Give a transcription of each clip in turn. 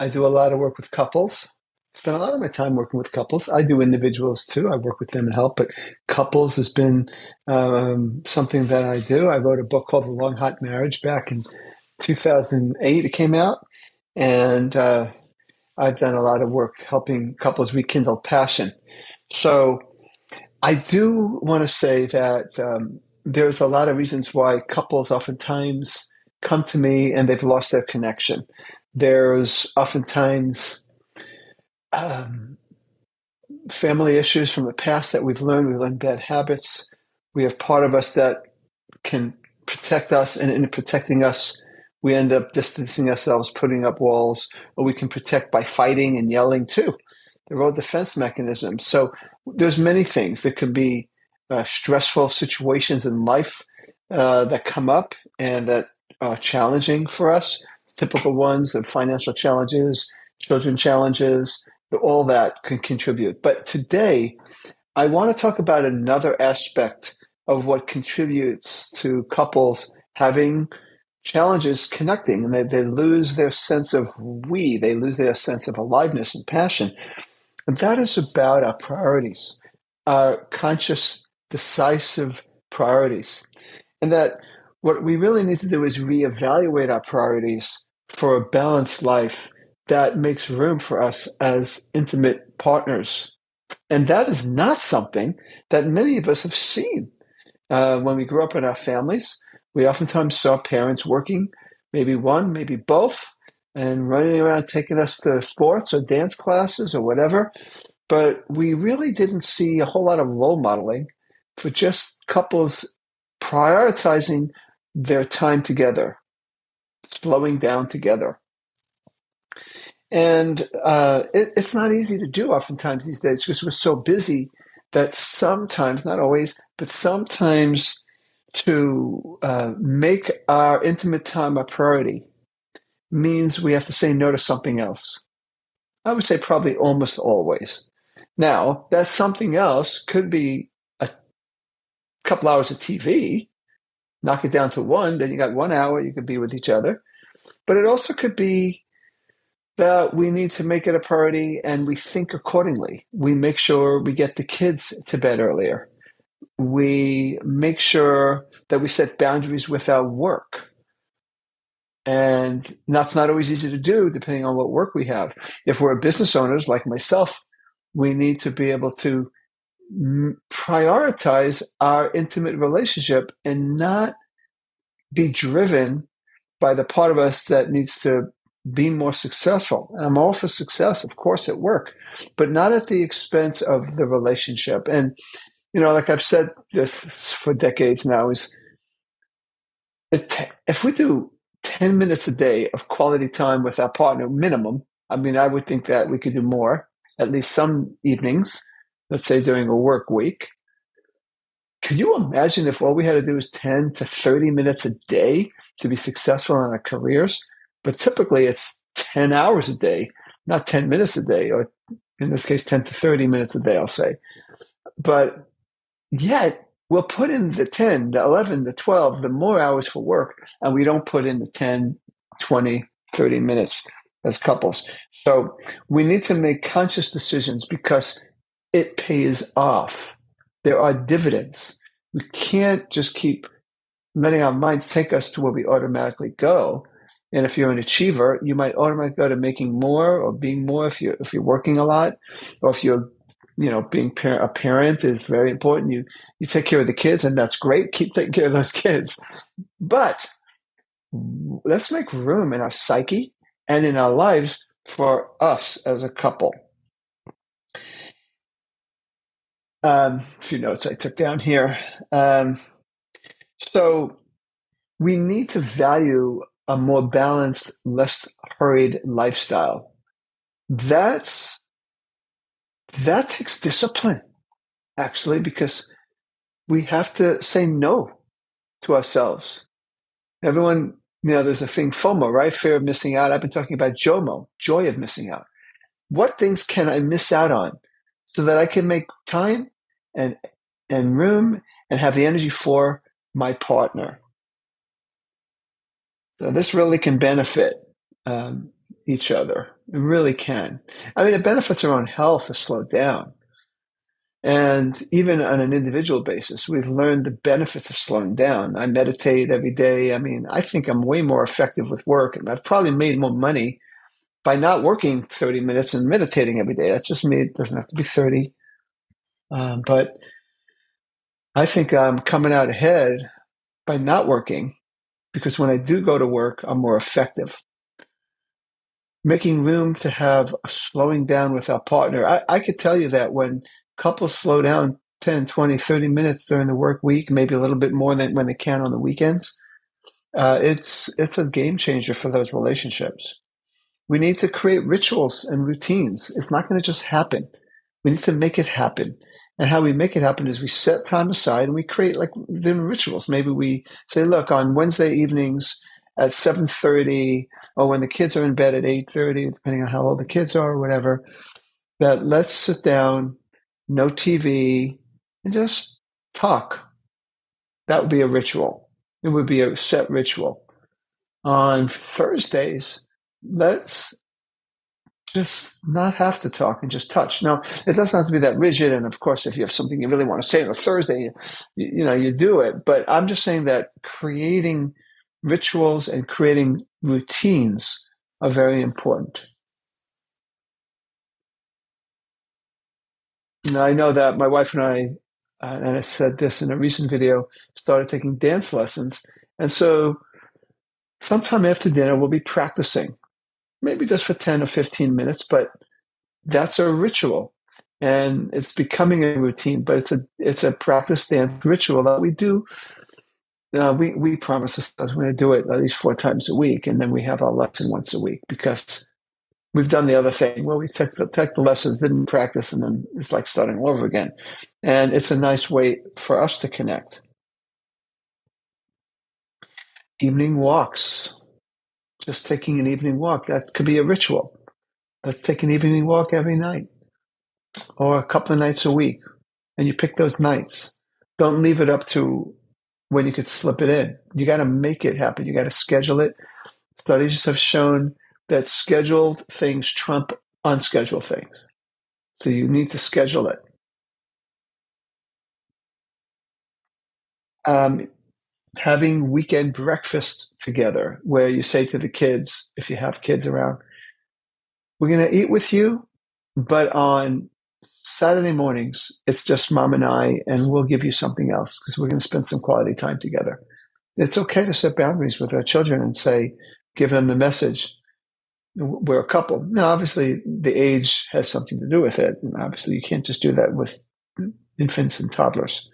I do a lot of work with couples. Spend a lot of my time working with couples. I do individuals too. I work with them and help, but couples has been something that I do. I wrote a book called The Long Hot Marriage back in 2008. It came out, and I've done a lot of work helping couples rekindle passion. So I do want to say that there's a lot of reasons why couples oftentimes come to me and they've lost their connection. There's oftentimes family issues from the past that we've learned. We've learned bad habits. We have part of us that can protect us, and in protecting us, we end up distancing ourselves, putting up walls, or we can protect by fighting and yelling too. They're all defense mechanisms. So there's many things. There could be stressful situations in life that come up and that are challenging for us. Typical ones of financial challenges, children challenges, all that can contribute. But today, I want to talk about another aspect of what contributes to couples having challenges connecting, and they lose their sense of we, they lose their sense of aliveness and passion. And that is about our priorities, our conscious, decisive priorities. And that what we really need to do is reevaluate our priorities for a balanced life that makes room for us as intimate partners. And that is not something that many of us have seen. When we grew up in our families, we oftentimes saw parents working, maybe one, maybe both, and running around taking us to sports or dance classes or whatever. But we really didn't see a whole lot of role modeling for just couples prioritizing their time together, slowing down together. And it's not easy to do oftentimes these days because we're so busy that sometimes, not always, but sometimes to make our intimate time a priority means we have to say no to something else. I would say probably almost always. Now, that something else could be a couple hours of TV. Knock it down to one, then you got 1 hour you could be with each other. But it also could be that we need to make it a priority and we think accordingly. We make sure we get the kids to bed earlier. We make sure that we set boundaries with our work. And that's not always easy to do depending on what work we have. If we're business owners like myself, we need to be able to prioritize our intimate relationship and not be driven by the part of us that needs to be more successful. And I'm all for success, of course, at work, but not at the expense of the relationship. And, you know, like I've said this for decades now, is if we do 10 minutes a day of quality time with our partner, minimum, I mean, I would think that we could do more, at least some evenings, let's say during a work week. Could you imagine if all we had to do was 10 to 30 minutes a day to be successful in our careers? But typically it's 10 hours a day, not 10 minutes a day, or in this case, 10 to 30 minutes a day, I'll say. But yet we'll put in the 10, the 11, the 12, the more hours for work, and we don't put in the 10, 20, 30 minutes as couples. So we need to make conscious decisions because it pays off. There are dividends. We can't just keep letting our minds take us to where we automatically go. And if you're an achiever, you might automatically go to making more or being more if you're working a lot, or if you're, you know, being a parent is very important. You take care of the kids, and that's great. Keep taking care of those kids. But let's make room in our psyche and in our lives for us as a couple. A few notes I took down here. So we need to value a more balanced, less hurried lifestyle. That takes discipline, actually, because we have to say no to ourselves. Everyone, there's a thing, FOMO, right? Fear of missing out. I've been talking about JOMO, joy of missing out. What things can I miss out on so that I can make time and room and have the energy for my partner? So this really can benefit each other. It really can. I mean, it benefits our own health to slow down. And even on an individual basis, we've learned the benefits of slowing down. I meditate every day. I mean, I think I'm way more effective with work. And I've probably made more money by not working 30 minutes and meditating every day. That's just me. It doesn't have to be 30. But I think I'm coming out ahead by not working, because when I do go to work, I'm more effective. Making room to have a slowing down with our partner. I could tell you that when couples slow down 10, 20, 30 minutes during the work week, maybe a little bit more than when they can on the weekends, it's a game changer for those relationships. We need to create rituals and routines. It's not going to just happen. We need to make it happen. And how we make it happen is we set time aside and we create like the rituals. Maybe we say, look, on Wednesday evenings at 7:30, or when the kids are in bed at 8:30, depending on how old the kids are or whatever, that let's sit down, no TV, and just talk. That would be a ritual. It would be a set ritual. On Thursdays, let's just not have to talk and just touch. Now, it doesn't have to be that rigid. And of course, if you have something you really want to say on a Thursday, you do it. But I'm just saying that creating rituals and creating routines are very important. Now, I know that my wife and I, and I said this in a recent video, started taking dance lessons. And so sometime after dinner, we'll be practicing, maybe just for 10 or 15 minutes, but that's a ritual. And it's becoming a routine, but it's a practice dance ritual that we do. We promise ourselves we're going to do it at least 4 times a week, and then we have our lesson once a week, because we've done the other thing. Well, we took the lessons, didn't practice, and then it's like starting all over again. And it's a nice way for us to connect. Evening walks. Just taking an evening walk. That could be a ritual. Let's take an evening walk every night, or a couple of nights a week. And you pick those nights. Don't leave it up to when you could slip it in. You got to make it happen. You got to schedule it. Studies have shown that scheduled things trump unscheduled things. So you need to schedule it. Having weekend breakfasts together, where you say to the kids, if you have kids around, we're going to eat with you, but on Saturday mornings, it's just mom and I, and we'll give you something else because we're going to spend some quality time together. It's okay to set boundaries with our children and say, give them the message, we're a couple. Now, obviously, the age has something to do with it. And obviously, you can't just do that with infants and toddlers.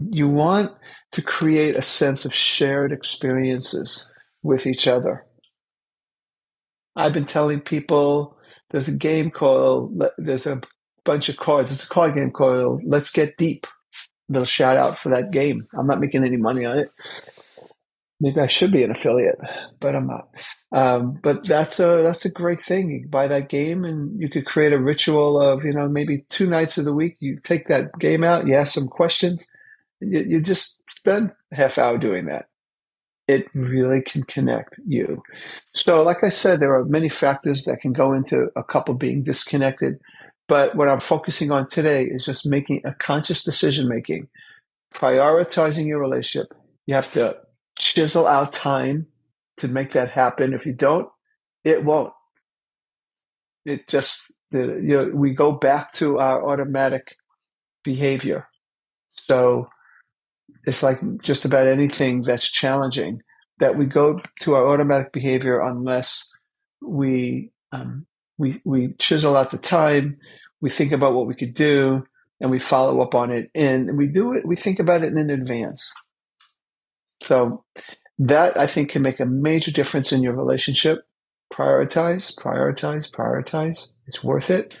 You want to create a sense of shared experiences with each other. I've been telling people there's a game called, there's a bunch of cards. It's a card game called Let's Get Deep. Little shout out for that game. I'm not making any money on it. Maybe I should be an affiliate, but I'm not. But that's a great thing. You can buy that game, and you could create a ritual of, maybe 2 nights of the week. You take that game out, you ask some questions, and you just spend half hour doing that. It really can connect you. So like I said, there are many factors that can go into a couple being disconnected. But what I'm focusing on today is just making a conscious decision-making, prioritizing your relationship. You have to chisel out time to make that happen. If you don't, it won't. It just, we go back to our automatic behavior. So it's like just about anything that's challenging, that we go to our automatic behavior unless we chisel out the time, we think about what we could do, and we follow up on it. And we think about it in advance. So That, I think, can make a major difference in your relationship. Prioritize, prioritize, prioritize. It's worth it.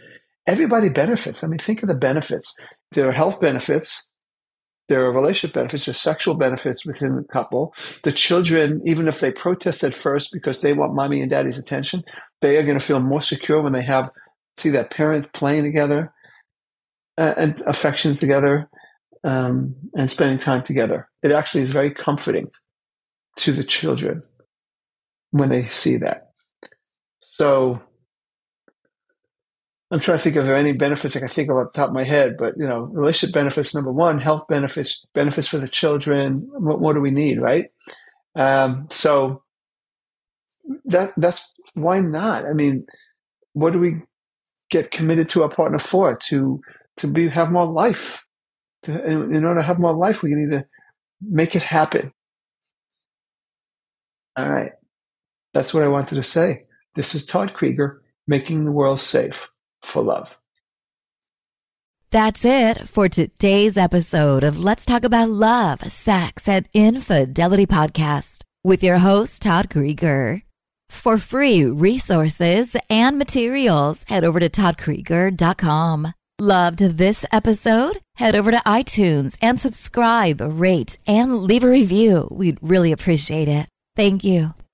Everybody benefits. I mean, think of the benefits. There are health benefits. There are relationship benefits. There are sexual benefits within the couple. The children, even if they protest at first because they want mommy and daddy's attention, they are going to feel more secure when they have, see their parents playing together and affection together and spending time together. It actually is very comforting to the children when they see that. So I'm trying to think of any benefits I can think of off the top of my head, but you know, relationship benefits, number one, health benefits, benefits for the children. What more do we need, right? So that's why not? I mean, what do we get committed to our partner for? To have more life. In order to have more life, we need to make it happen. All right. That's what I wanted to say. This is Todd Creager, making the world safe for love. That's it for today's episode of Let's Talk About Love, Sex, and Infidelity podcast with your host, Todd Creager. For free resources and materials, head over to toddcreager.com. Loved this episode? Head over to iTunes and subscribe, rate, and leave a review. We'd really appreciate it. Thank you.